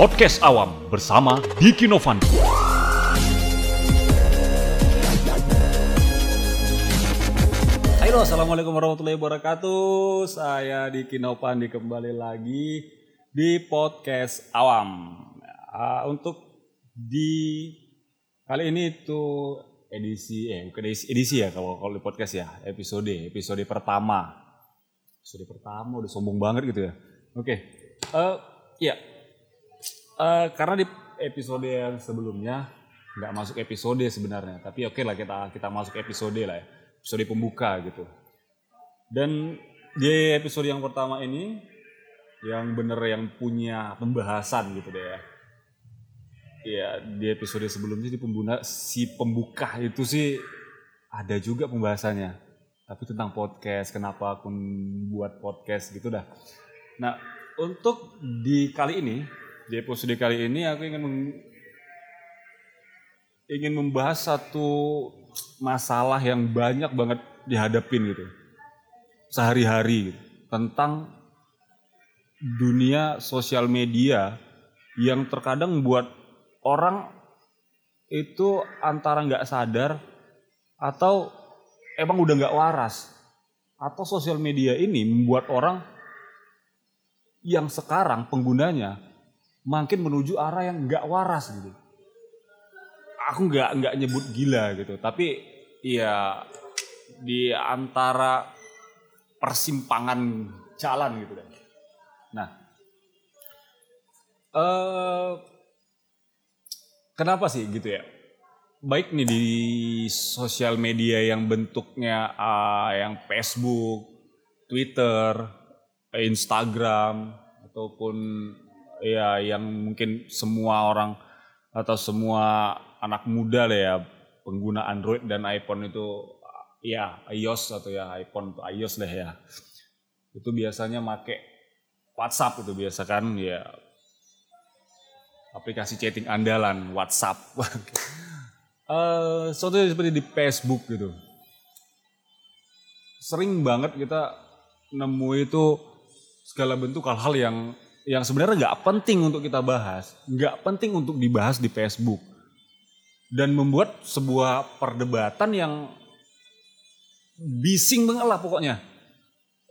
Podcast Awam bersama Diki Novandi. Halo, assalamualaikum warahmatullahi wabarakatuh. Saya Diki Novandi kembali lagi di Podcast Awam. Untuk di kali ini itu edisi ya kalau di podcast ya, episode pertama. Episode pertama udah sombong banget gitu ya. Oke. Karena di episode yang sebelumnya nggak masuk episode sebenarnya, tapi oke lah kita masuk episode lah ya, episode pembuka gitu. Dan di episode yang pertama ini yang bener yang punya pembahasan gitu deh ya. Iya, di episode sebelumnya si pembuka itu sih ada juga pembahasannya, tapi tentang podcast, kenapa aku buat podcast gitu dah. Nah, untuk di episode kali ini aku ingin membahas satu masalah yang banyak banget dihadapin gitu sehari-hari gitu, tentang dunia sosial media yang terkadang buat orang itu antara nggak sadar atau emang udah nggak waras, atau sosial media ini membuat orang yang sekarang penggunanya makin menuju arah yang gak waras gitu. Aku gak nyebut gila gitu, tapi ya di antara persimpangan jalan gitu kan. Nah, kenapa sih gitu ya? Baik nih di sosial media yang bentuknya yang Facebook, Twitter, Instagram, ataupun ya yang mungkin semua orang atau semua anak muda lah ya, pengguna Android dan iPhone itu ya iOS lah ya, itu biasanya make WhatsApp itu biasa kan ya, aplikasi chatting andalan WhatsApp. Contohnya seperti di Facebook gitu, sering banget kita nemu itu segala bentuk hal-hal yang sebenarnya gak penting untuk kita bahas, gak penting untuk dibahas di Facebook, dan membuat sebuah perdebatan yang bising banget lah pokoknya.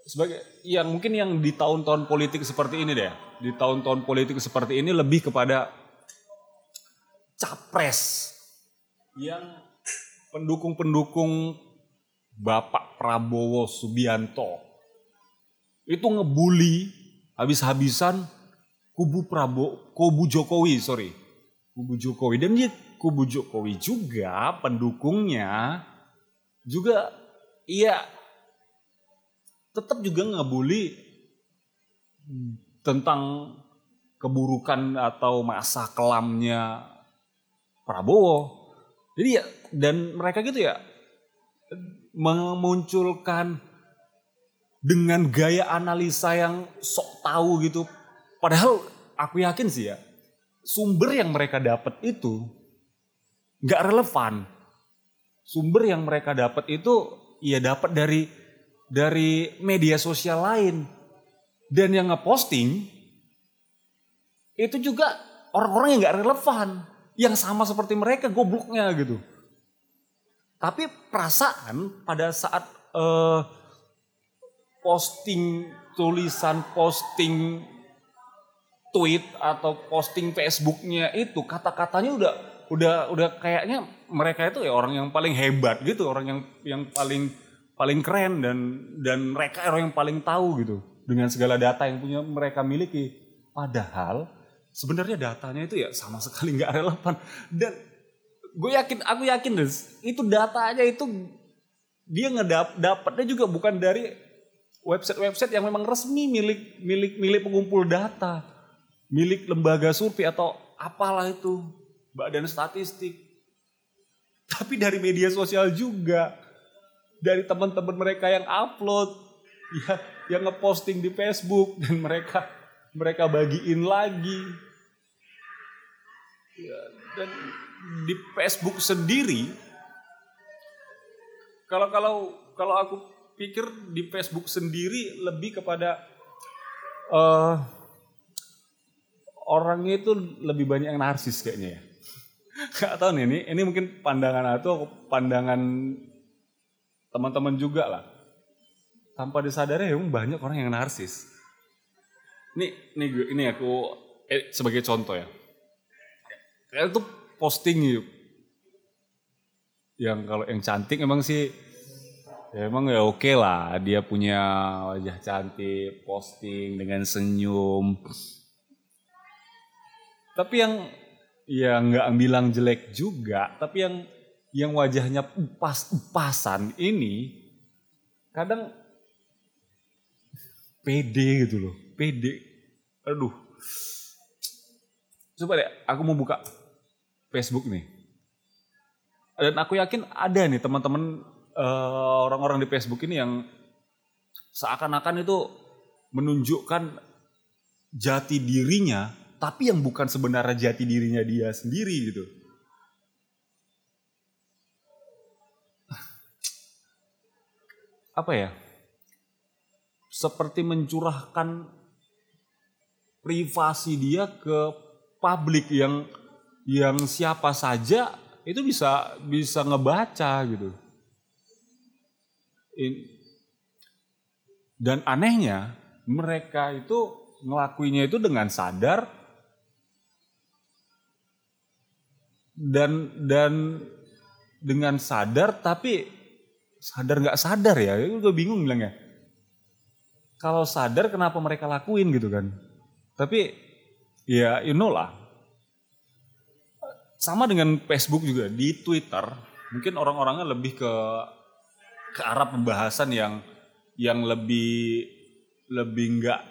Sebagai yang mungkin yang di tahun-tahun politik seperti ini deh, di tahun-tahun politik seperti ini lebih kepada capres yang pendukung Bapak Prabowo Subianto itu ngebully habis-habisan kubu Jokowi. Dan dia kubu Jokowi juga, pendukungnya juga iya tetap juga ngebully tentang keburukan atau masa kelamnya Prabowo. Jadi ya, dan mereka gitu ya memunculkan dengan gaya analisa yang sok tahu gitu. Padahal aku yakin sih ya, sumber yang mereka dapat itu gak relevan. Sumber yang mereka dapat itu ya dapat dari media sosial lain. Dan yang ngeposting itu juga orang-orang yang gak relevan, yang sama seperti mereka gobloknya gitu. Tapi perasaan pada saat posting tulisan, posting tweet atau posting Facebook-nya itu kata-katanya udah kayaknya mereka itu ya orang yang paling hebat gitu, orang yang paling keren dan mereka orang yang paling tahu gitu dengan segala data yang punya mereka miliki. Padahal sebenarnya datanya itu ya sama sekali nggak relevan, dan aku yakin itu datanya itu dia ngedapatnya juga bukan dari website-website yang memang resmi milik pengumpul data, milik lembaga survei atau apalah itu, badan statistik. Tapi dari media sosial juga, dari teman-teman mereka yang upload, ya, yang ngeposting di Facebook dan mereka bagiin lagi. Ya, dan di Facebook sendiri, kalau aku pikir di Facebook sendiri lebih kepada orangnya itu lebih banyak yang narsis kayaknya ya. Gak tahu nih, ini mungkin pandangan atau pandangan teman-teman juga lah. Tanpa disadari emang banyak orang yang narsis. Ini aku sebagai contoh ya. Kalian tuh posting yuk. Yang kalau yang cantik emang sih ya emang ya oke lah, dia punya wajah cantik, posting dengan senyum. Tapi yang ya nggak bilang jelek juga, tapi yang wajahnya upas-upasan ini kadang pede gitu loh, pede. Aduh, coba deh, aku mau buka Facebook nih, dan aku yakin ada nih teman-teman. Orang-orang di Facebook ini yang seakan-akan itu menunjukkan jati dirinya, tapi yang bukan sebenarnya jati dirinya dia sendiri gitu. Apa ya? Seperti mencurahkan privasi dia ke publik yang siapa saja itu bisa ngebaca gitu. Dan anehnya mereka itu ngelakuinya itu dengan sadar dan dengan sadar, tapi sadar nggak sadar ya, gue bingung bilangnya. Kalau sadar kenapa mereka lakuin gitu kan? Tapi ya you know lah. Sama dengan Facebook juga, di Twitter mungkin orang-orangnya lebih ke arah pembahasan yang lebih nggak,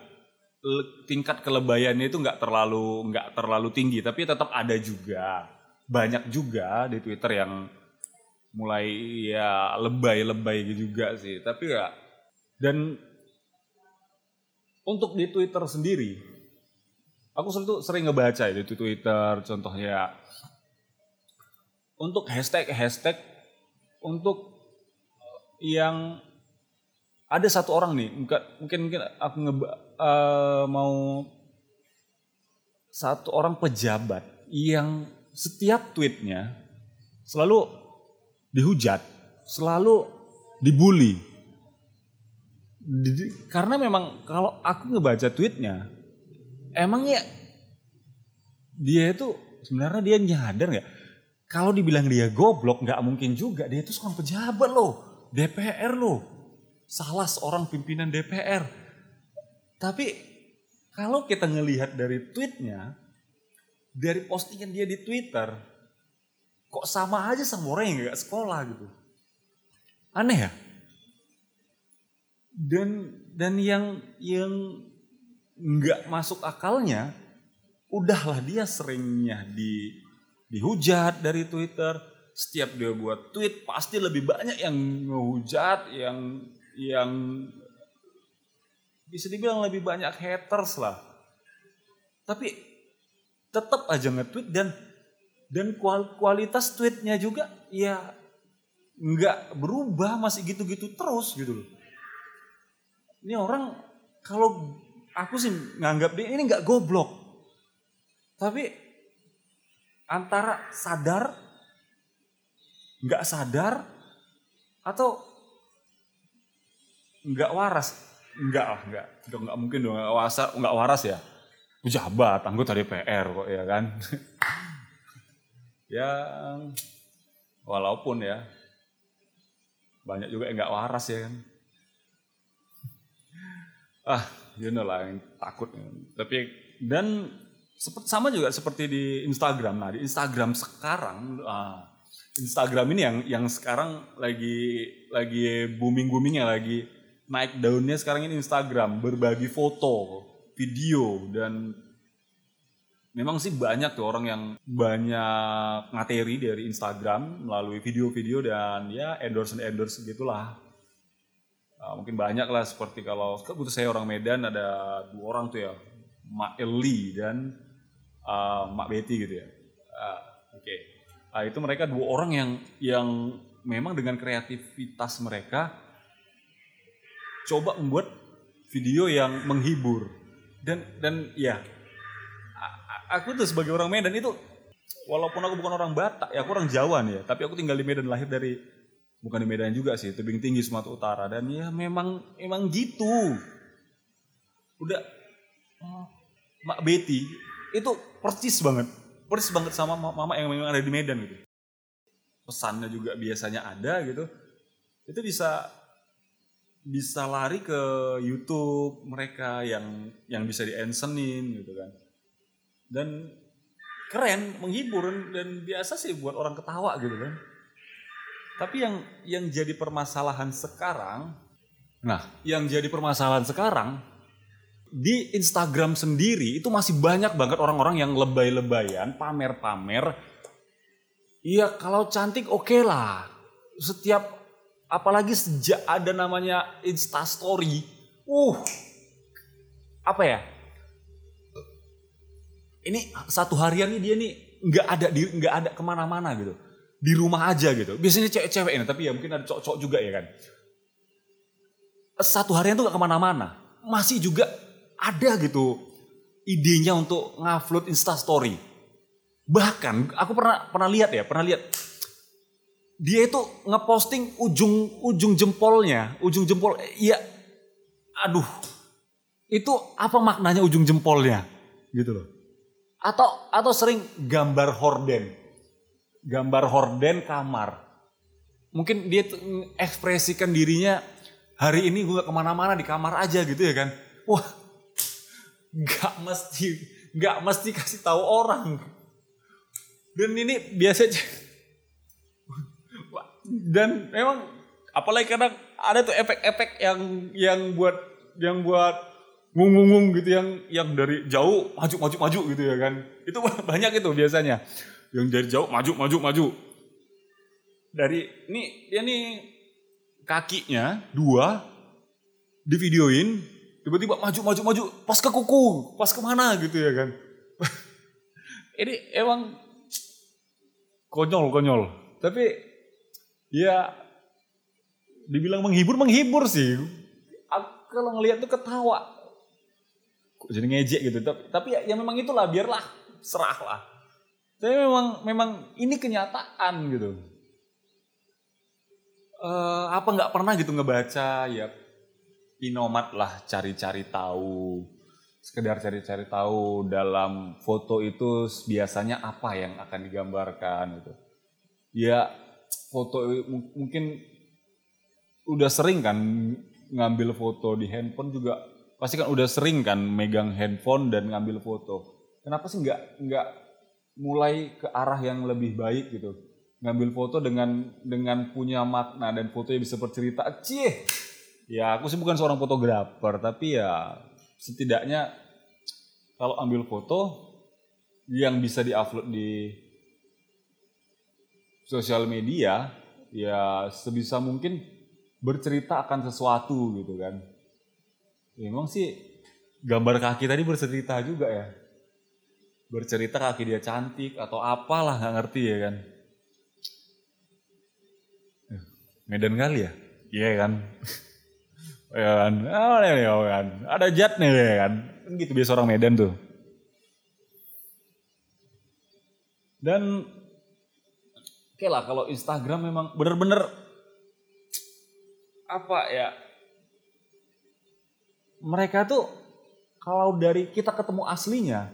tingkat kelebayanya itu nggak terlalu tinggi, tapi tetap ada juga, banyak juga di Twitter yang mulai ya lebay juga sih. Tapi ya, dan untuk di Twitter sendiri aku sering ngebaca ya, di Twitter contohnya untuk hashtag untuk yang ada satu orang nih, mungkin aku mau satu orang pejabat yang setiap tweetnya selalu dihujat, selalu dibully. Karena memang kalau aku ngebaca tweetnya, emangnya dia itu sebenarnya dia nyadar nggak? Kalau dibilang dia goblok nggak mungkin juga, dia itu seorang pejabat loh. DPR loh, salah seorang pimpinan DPR. Tapi kalau kita ngelihat dari tweetnya, dari postingan dia di Twitter, kok sama aja sama orang yang gak sekolah gitu. Aneh ya? Dan yang gak masuk akalnya, udahlah dia seringnya dihujat dari Twitter. Setiap dia buat tweet pasti lebih banyak yang ngehujat, yang bisa dibilang lebih banyak haters lah. Tapi tetap aja nge-tweet dan kualitas tweetnya juga ya nggak berubah, masih gitu-gitu terus gitu loh. Ini orang, kalau aku sih nganggap dia ini nggak goblok. Tapi antara sadar nggak sadar atau nggak waras, nggak mungkin dong nggak waras ya, pejabat anggota DPR kok ya kan. Ya walaupun ya banyak juga yang nggak waras ya kan, you know lah, yang takut. Tapi dan sama juga seperti di Instagram. Nah di Instagram sekarang, Instagram ini yang sekarang lagi booming-boomingnya, lagi naik daunnya sekarang ini Instagram, berbagi foto, video, dan memang sih banyak tuh orang yang banyak materi dari Instagram melalui video-video dan ya endorse gitulah. Nah, mungkin banyak lah, seperti kalau kebetulan saya orang Medan, ada dua orang tuh ya, Mak Eli dan Mak Betty gitu ya. Oke. Nah, itu mereka dua orang yang memang dengan kreativitas mereka coba membuat video yang menghibur dan ya aku tuh sebagai orang Medan itu, walaupun aku bukan orang Batak, ya aku orang Jawa nih ya, tapi aku tinggal di Medan, lahir dari, bukan di Medan juga sih, tebing tinggi Sumatera Utara, dan ya memang gitu. Udah, Mak Betty itu persis banget sama mama yang memang ada di Medan gitu. Pesannya juga biasanya ada gitu. Itu bisa lari ke YouTube mereka yang bisa diensenin gitu kan. Dan keren, menghibur dan biasa sih buat orang ketawa gitu kan. Tapi yang jadi permasalahan sekarang, di Instagram sendiri itu masih banyak banget orang-orang yang lebay-lebayan, pamer-pamer. Iya, kalau cantik oke lah. Apalagi sejak ada namanya Instastory. Apa ya? Ini satu harian nih dia nih nggak ada kemana-mana gitu. Di rumah aja gitu. Biasanya cewek-cewek ini, tapi ya mungkin ada cowok-cowok juga ya kan. Satu harian tuh nggak kemana-mana. Masih juga ada gitu idenya untuk ngupload Instastory. Bahkan aku pernah lihat. Dia itu ngeposting ujung jempolnya. Iya, aduh, itu apa maknanya ujung jempolnya, gitu loh. Atau sering gambar horden kamar. Mungkin dia ekspresikan dirinya, hari ini gue gak kemana-mana, di kamar aja gitu ya kan. Wah, gak mesti kasih tahu orang. Dan ini biasanya. Dan memang apalagi kadang ada tuh efek-efek yang buat ngung-ngung gitu, yang dari jauh maju gitu ya kan. Itu banyak itu biasanya. Yang dari jauh maju. Dari dia kakinya dua di videoin, tiba-tiba maju pas ke kuku, pas ke mana gitu ya kan. Ini emang konyol. Tapi ya, dibilang menghibur sih. Aku kalau ngelihat tuh ketawa. Kok jadi ngejek gitu. Tapi ya memang itulah, biarlah, serahlah. Tapi memang ini kenyataan gitu. Apa nggak pernah gitu ngebaca ya pinomat lah, sekedar cari-cari tahu dalam foto itu biasanya apa yang akan digambarkan gitu. Ya. Foto mungkin udah sering kan ngambil foto di handphone juga, pasti kan udah sering kan megang handphone dan ngambil foto. Kenapa sih nggak mulai ke arah yang lebih baik gitu, ngambil foto dengan punya makna dan fotonya bisa bercerita. Ya aku sih bukan seorang fotografer, tapi ya setidaknya kalau ambil foto yang bisa diupload di sosial media ya sebisa mungkin bercerita akan sesuatu gitu kan. Memang sih gambar kaki tadi bercerita juga ya. Bercerita kaki dia cantik atau apalah, gak ngerti ya kan. Medan kali ya? Iya kan? Ya kan? Ada jat nih ya kan? Gitu biasa orang Medan tuh. Dan oke lah, kalau Instagram memang bener-bener apa ya, mereka tuh kalau dari kita ketemu aslinya,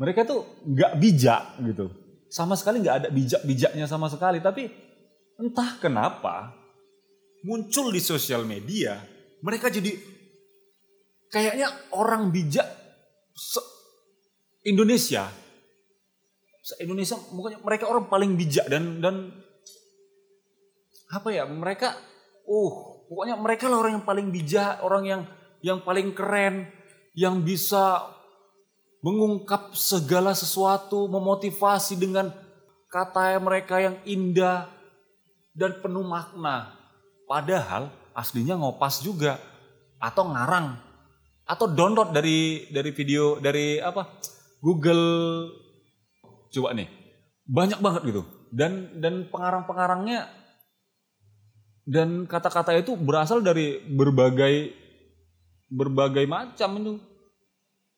mereka tuh gak bijak gitu, sama sekali gak ada bijak-bijaknya sama sekali. Tapi entah kenapa muncul di sosial media mereka jadi kayaknya orang bijak se-Indonesia, mukanya mereka orang paling bijak dan apa ya, mereka pokoknya mereka lah orang yang paling bijak, orang yang paling keren, yang bisa mengungkap segala sesuatu, memotivasi dengan kata mereka yang indah dan penuh makna. Padahal aslinya ngopas juga atau ngarang atau download dari video dari apa? Google. Coba nih, banyak banget gitu. Dan pengarang-pengarangnya dan kata-kata itu berasal dari berbagai macam itu.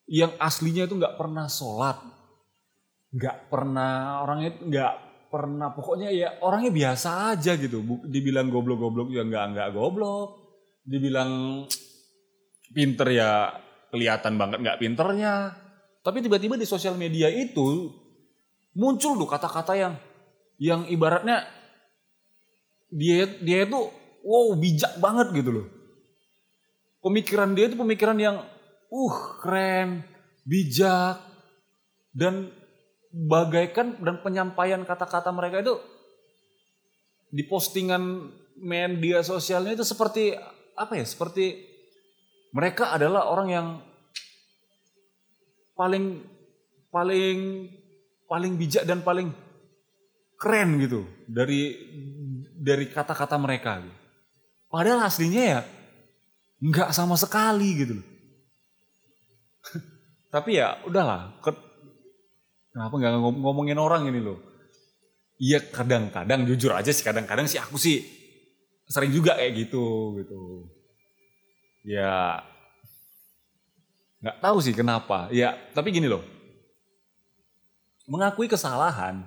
Yang aslinya itu gak pernah sholat, nggak pernah orangnya nggak pernah, pokoknya ya orangnya biasa aja gitu. Dibilang goblok-goblok ya nggak goblok, dibilang pinter ya kelihatan banget nggak pinternya. Tapi tiba-tiba di sosial media itu muncul tuh kata-kata yang ibaratnya dia itu wow bijak banget gitu loh. Pemikiran dia itu pemikiran yang keren, bijak, dan bagaikan dan penyampaian kata-kata mereka itu di postingan media sosialnya itu seperti apa ya? Seperti mereka adalah orang yang paling bijak dan paling keren gitu dari kata-kata mereka. Padahal aslinya ya nggak sama sekali gitu. Tapi ya udahlah. Kenapa nggak ngomongin orang ini loh? Iya kadang-kadang jujur aja sih, kadang-kadang sih aku sih sering juga kayak gitu. Ya. Nggak tahu sih kenapa. Ya, tapi gini loh. Mengakui kesalahan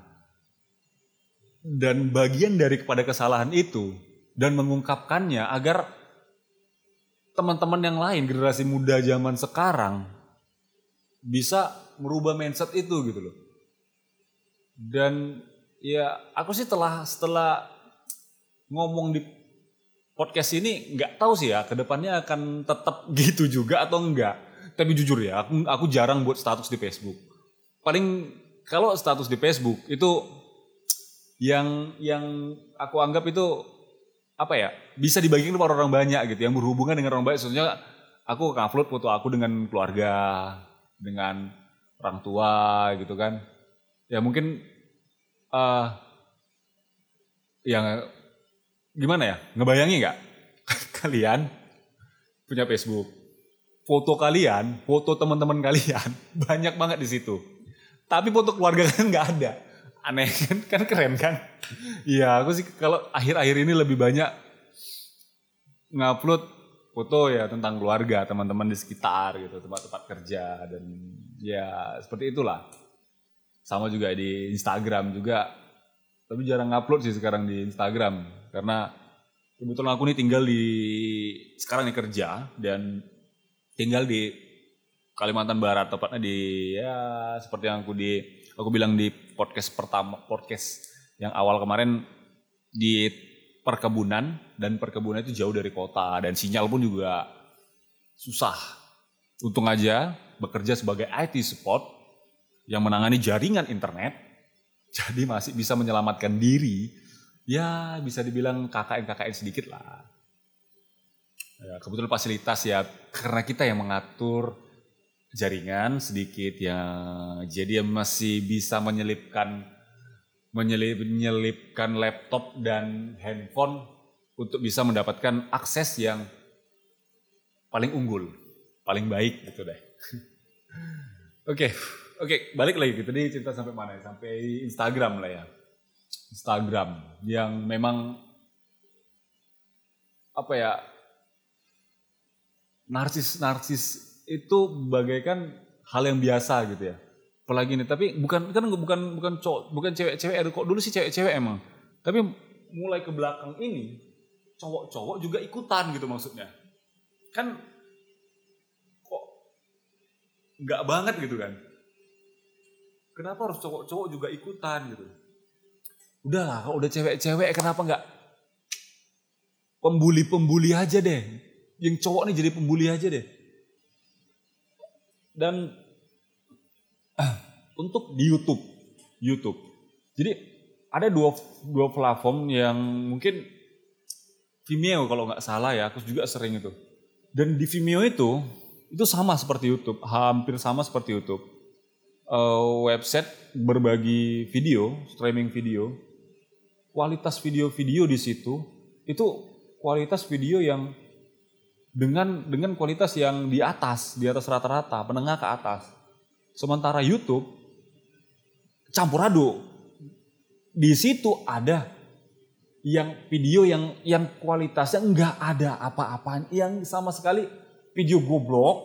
dan bagian dari kepada kesalahan itu dan mengungkapkannya agar teman-teman yang lain, generasi muda zaman sekarang bisa merubah mindset itu gitu loh. Dan ya aku sih setelah ngomong di podcast ini nggak tahu sih ya kedepannya akan tetap gitu juga atau enggak. Tapi jujur ya, aku jarang buat status di Facebook. Paling kalau status di Facebook itu yang aku anggap itu apa ya? Bisa dibagikan kepada orang banyak gitu, yang berhubungan dengan orang banyak. Soalnya aku upload foto aku dengan keluarga, dengan orang tua gitu kan. Ya mungkin yang gimana ya? Ngebayangin enggak? Kalian punya Facebook. Foto kalian, foto teman-teman kalian banyak banget di situ. Tapi foto keluarga kan nggak ada. Aneh kan keren kan? Iya, aku sih kalau akhir-akhir ini lebih banyak ngupload foto ya tentang keluarga, teman-teman di sekitar gitu, tempat-tempat kerja dan ya seperti itulah. Sama juga di Instagram juga. Tapi jarang ngupload sih sekarang di Instagram karena kebetulan aku nih tinggal di sekarang nih kerja dan tinggal di Kalimantan Barat, tepatnya di ya seperti yang aku bilang di podcast yang awal kemarin, di perkebunan, dan perkebunan itu jauh dari kota dan sinyal pun juga susah. Untung aja bekerja sebagai IT support yang menangani jaringan internet, jadi masih bisa menyelamatkan diri. Ya bisa dibilang KKN sedikit lah. Ya, kebetulan fasilitas ya karena kita yang mengatur jaringan sedikit ya, jadi masih bisa menyelipkan laptop dan handphone untuk bisa mendapatkan akses yang paling unggul, paling baik gitu deh. Oke, balik lagi gitu. Tadi cerita sampai mana? Sampai Instagram lah ya. Instagram yang memang apa ya? Narsis itu bagaikan hal yang biasa gitu ya. Apalagi ini, tapi bukan cewek-cewek. Kok dulu sih cewek-cewek emang. Tapi mulai ke belakang ini cowok-cowok juga ikutan gitu maksudnya. Kan kok enggak banget gitu kan. Kenapa harus cowok-cowok juga ikutan gitu? Udahlah, kalau udah cewek-cewek kenapa enggak pembuli-pembuli aja deh. Yang cowok nih jadi pembuli aja deh. Dan untuk di YouTube. Jadi ada dua platform yang mungkin Vimeo kalau nggak salah ya, aku juga sering itu. Dan di Vimeo itu sama seperti YouTube, hampir sama seperti YouTube. Website berbagi video, streaming video. Kualitas video-video di situ itu kualitas video yang dengan kualitas yang di atas rata-rata, menengah ke atas. Sementara YouTube campur aduk. Di situ ada yang video yang kualitasnya enggak ada apa-apaan, yang sama sekali video goblok,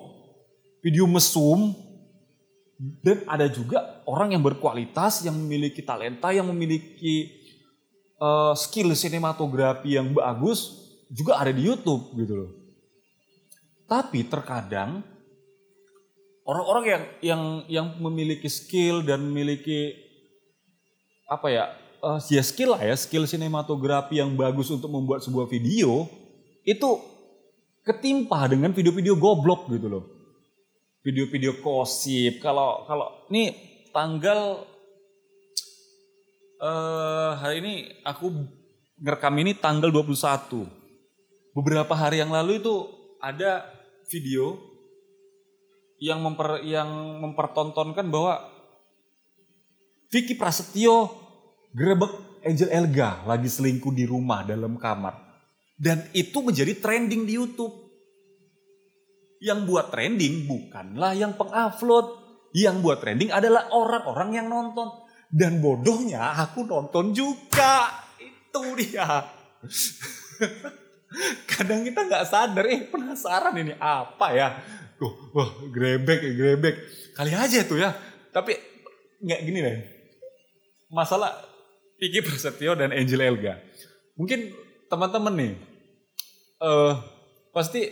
video mesum, dan ada juga orang yang berkualitas, yang memiliki talenta, yang memiliki skill sinematografi yang bagus juga ada di YouTube gitu loh. Tapi terkadang orang-orang yang memiliki skill dan memiliki apa ya, ya skill lah ya, skill sinematografi yang bagus untuk membuat sebuah video itu ketimpa dengan video-video goblok gitu loh. Video-video gosip. Kalau ini tanggal hari ini aku ngerekam ini tanggal 21. Beberapa hari yang lalu itu ada video yang mempertontonkan bahwa Vicky Prasetyo grebek Angel Elga lagi selingkuh di rumah dalam kamar. Dan itu menjadi trending di YouTube. Yang buat trending bukanlah yang pengupload. Yang buat trending adalah orang-orang yang nonton. Dan bodohnya aku nonton juga. Itu dia. Kadang kita gak sadar, penasaran ini apa ya. Wah, grebek. Kali aja tuh ya. Tapi gak gini deh. Masalah Vicky Prasetyo dan Angel Elga. Mungkin teman-teman nih pasti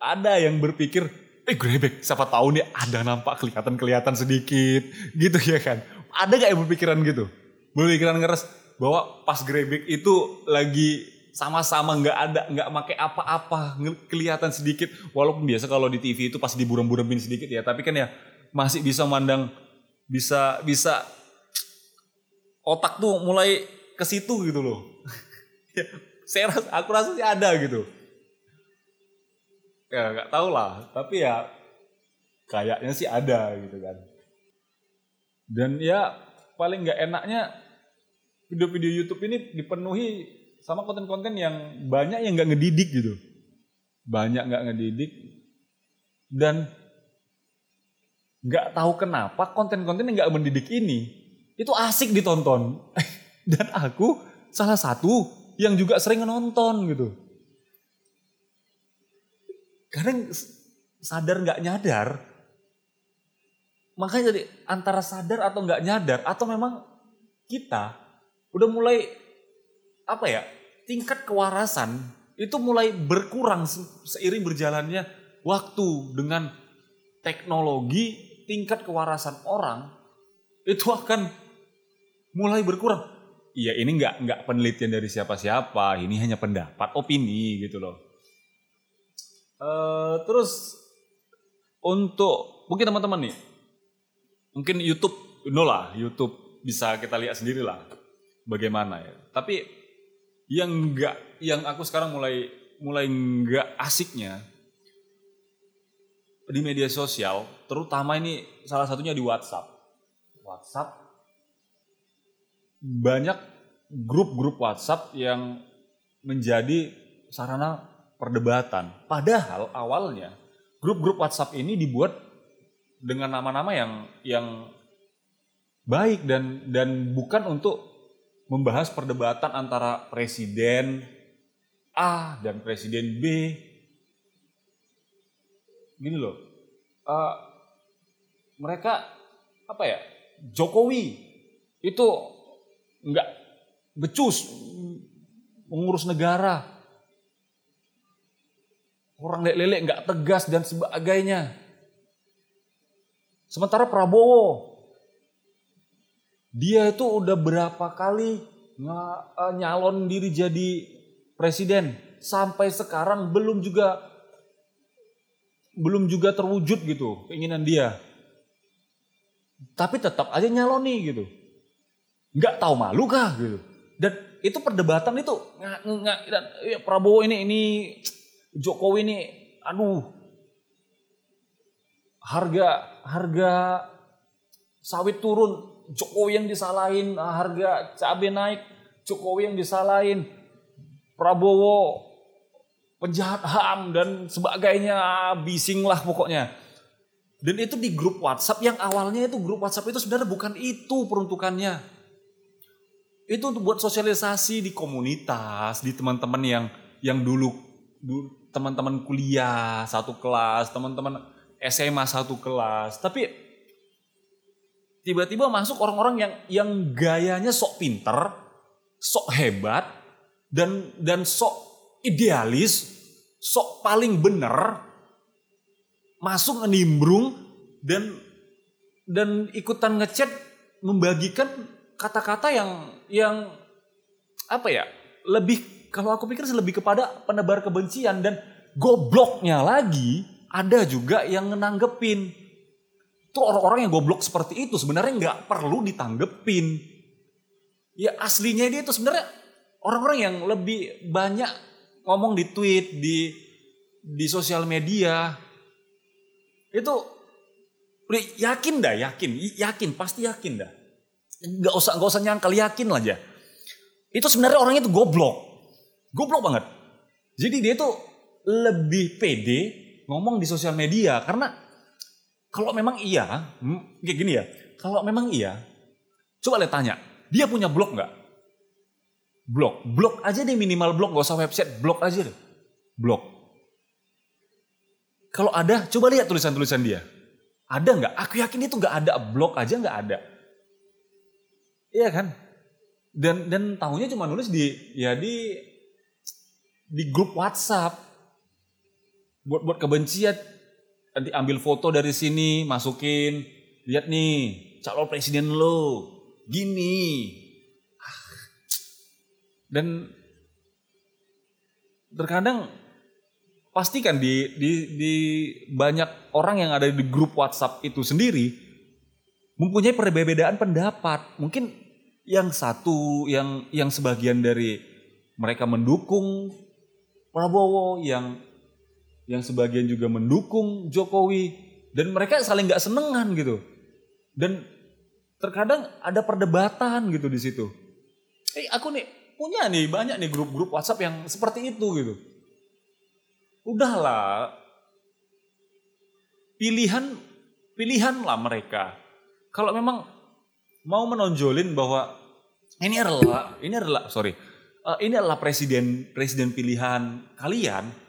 ada yang berpikir, grebek siapa tahu nih ada nampak kelihatan sedikit gitu ya kan. Ada gak yang berpikiran gitu? Berpikiran ngeres bahwa pas grebek itu lagi sama-sama gak pakai apa-apa, kelihatan sedikit. Walaupun biasa kalau di TV itu pasti diburam-buramin sedikit ya. Tapi kan ya masih bisa mandang, bisa otak tuh mulai ke situ gitu loh. Aku rasa sih ada gitu. Ya gak tahu lah, tapi ya kayaknya sih ada gitu kan. Dan ya paling gak enaknya video-video YouTube ini dipenuhi sama konten-konten yang banyak yang gak ngedidik gitu. Banyak gak ngedidik. Dan gak tahu kenapa konten-konten yang gak mendidik ini itu asik ditonton. Dan aku salah satu yang juga sering nonton gitu. Kadang sadar gak nyadar. Makanya jadi antara sadar atau gak nyadar. Atau memang kita udah mulai tingkat kewarasan itu mulai berkurang seiring berjalannya waktu. Dengan teknologi, tingkat kewarasan orang itu akan mulai berkurang. Iya, ini enggak penelitian dari siapa-siapa, ini hanya pendapat, opini gitu loh. Terus untuk mungkin teman-teman nih, mungkin YouTube, YouTube bisa kita lihat sendiri lah bagaimana ya. Tapi yang aku sekarang mulai enggak asiknya di media sosial, terutama ini salah satunya di WhatsApp. Banyak grup-grup WhatsApp yang menjadi sarana perdebatan. Padahal awalnya grup-grup WhatsApp ini dibuat dengan nama-nama yang baik dan bukan untuk membahas perdebatan antara presiden A dan presiden B. Gini loh, mereka Jokowi itu enggak becus mengurus negara. Orang lelek-lelek enggak tegas dan sebagainya. Sementara Prabowo, dia itu udah berapa kali nyalon diri jadi presiden. Sampai sekarang belum juga terwujud gitu keinginan dia. Tapi tetap aja nyaloni gitu. Nggak tahu malu kah gitu. Dan itu perdebatan itu. Prabowo ini Jokowi ini, aduh. Harga sawit turun, Jokowi yang disalahin. Harga cabai naik, Jokowi yang disalahin. Prabowo penjahat HAM dan sebagainya. Bising lah pokoknya. Dan itu di grup WhatsApp yang awalnya itu grup WhatsApp itu sebenarnya bukan itu peruntukannya. Itu untuk buat sosialisasi di komunitas, di teman-teman yang dulu teman-teman kuliah satu kelas, teman-teman SMA satu kelas, tapi tiba-tiba masuk orang-orang yang gayanya sok pinter, sok hebat, dan sok idealis, sok paling bener, masuk nimbrung dan ikutan ngechat membagikan kata-kata yang apa ya, lebih, kalau aku pikir lebih kepada penebar kebencian. Dan gobloknya lagi ada juga yang nanggepin. Itu orang-orang yang goblok seperti itu sebenarnya nggak perlu ditanggepin. Ya aslinya dia itu sebenarnya orang-orang yang lebih banyak ngomong di tweet, di sosial media. Itu yakin dah, yakin, pasti yakin dah. Nggak usah nyangkal, yakin aja. Itu sebenarnya orangnya itu goblok banget. Jadi dia itu lebih pede ngomong di sosial media karena Kalau memang iya, coba lihat, tanya, dia punya blog nggak? Blog aja deh, minimal blog, nggak usah website, blog aja deh, blog. Kalau ada, coba lihat tulisan-tulisan dia, ada nggak? Aku yakin itu nggak ada, blog aja nggak ada, iya kan? Dan tahunya cuma nulis di grup WhatsApp, buat kebencian. Nanti ambil foto dari sini, masukin. Lihat nih, calon presiden lo. Gini. Dan terkadang pastikan di banyak orang yang ada di grup WhatsApp itu sendiri mempunyai perbedaan pendapat. Mungkin yang sebagian dari mereka mendukung Prabowo, yang sebagian juga mendukung Jokowi, dan mereka saling nggak senengan gitu, dan terkadang ada perdebatan gitu di situ. Aku nih punya nih banyak nih grup-grup WhatsApp yang seperti itu gitu. Udahlah, pilihanlah mereka. Kalau memang mau menonjolin bahwa ini adalah presiden pilihan kalian.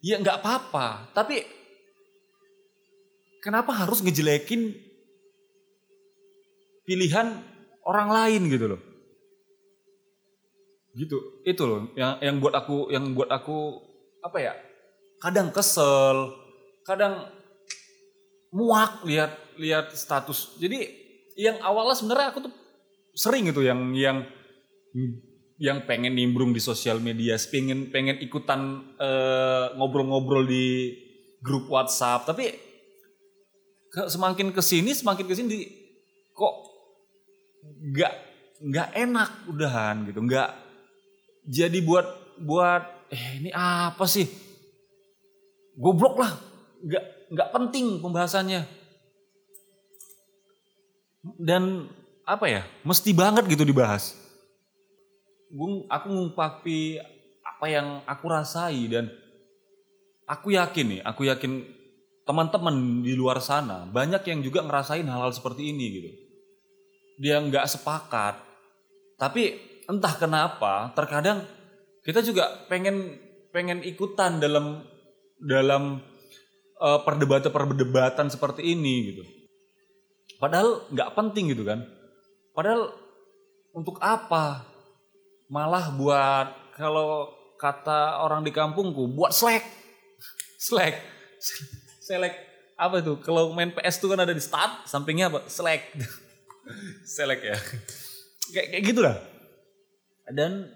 Ya gak apa-apa, tapi kenapa harus ngejelekin pilihan orang lain gitu loh. Gitu, itu loh yang buat aku apa ya, kadang kesel, kadang muak lihat status. Jadi yang awalnya sebenarnya aku tuh sering gitu yang pengen nimbrung di sosial media, pengen ikutan ngobrol-ngobrol di grup WhatsApp, tapi semakin kesini kok nggak enak udahan gitu, nggak jadi buat ini apa sih, goblok lah, nggak penting pembahasannya. Dan apa ya, mesti banget gitu dibahas. Aku ngungkapi apa yang aku rasai, dan aku yakin teman-teman di luar sana banyak yang juga ngerasain hal-hal seperti ini gitu. Dia nggak sepakat, tapi entah kenapa terkadang kita juga pengen ikutan dalam perdebatan seperti ini gitu. Padahal nggak penting gitu kan. Padahal untuk apa? Malah buat, kalau kata orang di kampungku, buat selek apa itu? Kalau main PS tuh kan ada di start, sampingnya apa? Selek ya. Kayak gitulah. Dan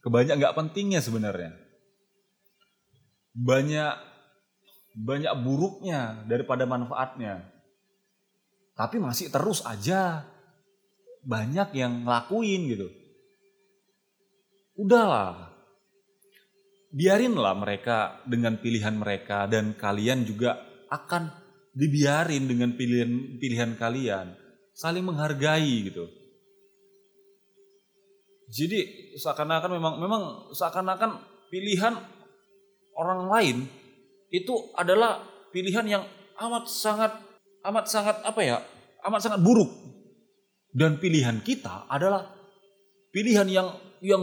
kebanyak nggak pentingnya sebenarnya. Banyak buruknya daripada manfaatnya. Tapi masih terus aja banyak yang ngelakuin gitu. Udahlah, biarinlah mereka dengan pilihan mereka, dan kalian juga akan dibiarin dengan pilihan kalian. Saling menghargai gitu. Jadi seakan-akan pilihan orang lain itu adalah pilihan yang amat sangat buruk. Dan pilihan kita adalah pilihan yang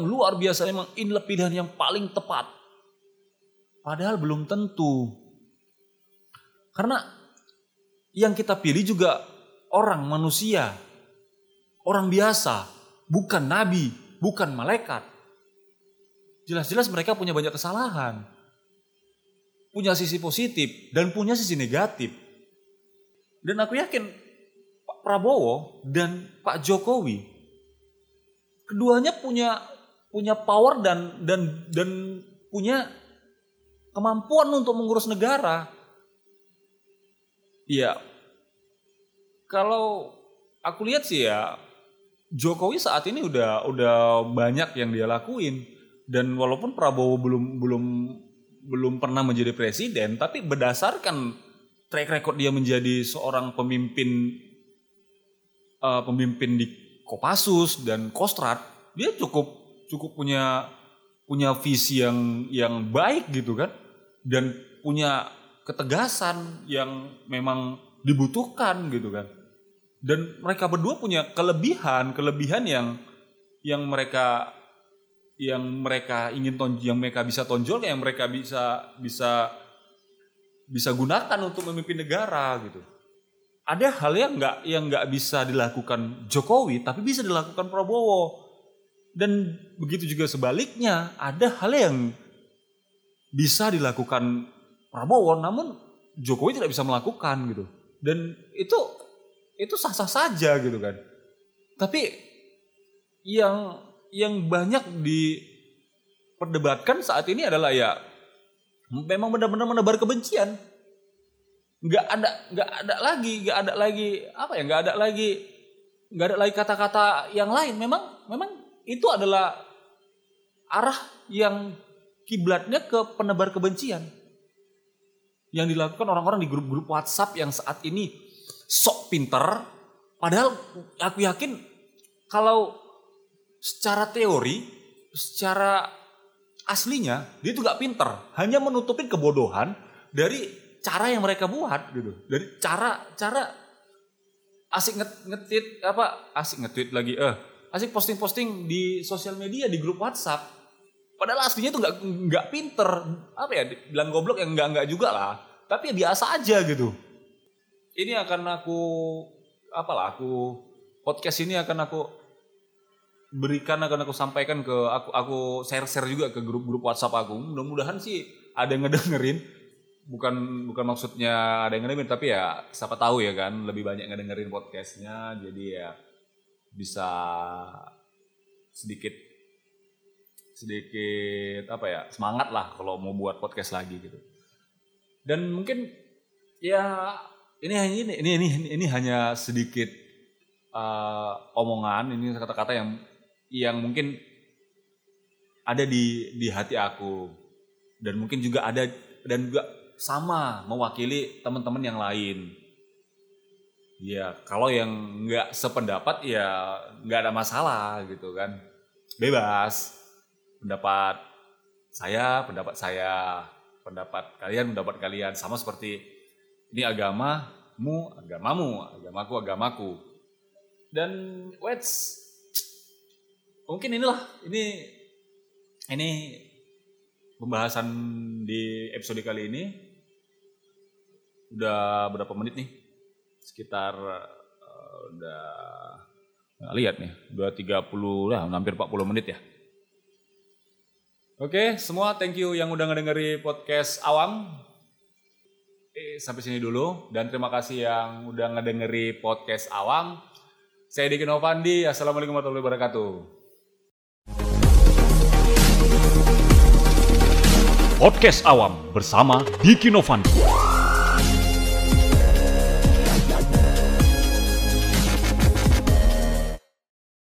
luar biasa, memang inilah pilihan yang paling tepat. Padahal belum tentu. Karena yang kita pilih juga orang manusia, orang biasa, bukan nabi, bukan malaikat. Jelas-jelas mereka punya banyak kesalahan, punya sisi positif dan punya sisi negatif. Dan aku yakin Pak Prabowo dan Pak Jokowi keduanya punya power dan punya kemampuan untuk mengurus negara. Iya. Kalau aku lihat sih ya, Jokowi saat ini udah banyak yang dia lakuin, dan walaupun Prabowo belum pernah menjadi presiden, tapi berdasarkan track record dia menjadi seorang pemimpin di Kopassus dan Kostrad, dia cukup punya visi yang baik gitu kan, dan punya ketegasan yang memang dibutuhkan gitu kan. Dan mereka berdua punya kelebihan yang mereka bisa gunakan untuk memimpin negara gitu. Ada hal yang nggak bisa dilakukan Jokowi tapi bisa dilakukan Prabowo, dan begitu juga sebaliknya, ada hal yang bisa dilakukan Prabowo namun Jokowi tidak bisa melakukan gitu, dan itu sah-sah saja gitu kan. Tapi yang banyak diperdebatkan saat ini adalah ya memang benar-benar menebar kebencian. Nggak ada lagi kata-kata yang lain. Memang itu adalah arah yang kiblatnya ke penebar kebencian yang dilakukan orang-orang di grup-grup WhatsApp yang saat ini sok pinter. Padahal aku yakin kalau secara teori, secara aslinya dia tuh gak pinter, hanya menutupin kebodohan dari cara yang mereka buat gitu, dari cara asik nge-tweet asik posting-posting di sosial media di grup WhatsApp, padahal aslinya tuh gak pinter, bilang goblok yang enggak juga lah, tapi ya biasa aja gitu. Ini akan aku podcast ini akan aku berikan, akan aku sampaikan ke aku share juga ke grup-grup WhatsApp aku. Mudah-mudahan sih ada yang ngedengerin. Bukan maksudnya ada yang ngedengerin, tapi ya siapa tahu ya kan, lebih banyak ngedengerin podcastnya, jadi ya bisa sedikit semangat lah kalau mau buat podcast lagi gitu. Dan mungkin ya ini hanya sedikit omongan, ini kata-kata yang mungkin ada di hati aku, dan mungkin juga ada dan juga sama mewakili teman-teman yang lain. Ya kalau yang nggak sependapat ya nggak ada masalah gitu kan, bebas, pendapat kalian sama seperti ini, agamamu agamamu, agamaku. Dan mungkin ini pembahasan di episode kali ini. Udah berapa menit nih? Sekitar lihat nih, 2:30 lah, hampir 40 menit ya. Oke, semua thank you yang udah ngedengeri podcast Awam. Sampai sini dulu, dan terima kasih yang udah ngedengeri podcast Awam. Saya Diki Novandi. Assalamualaikum warahmatullahi wabarakatuh. Podcast Awam bersama Diki Novandi.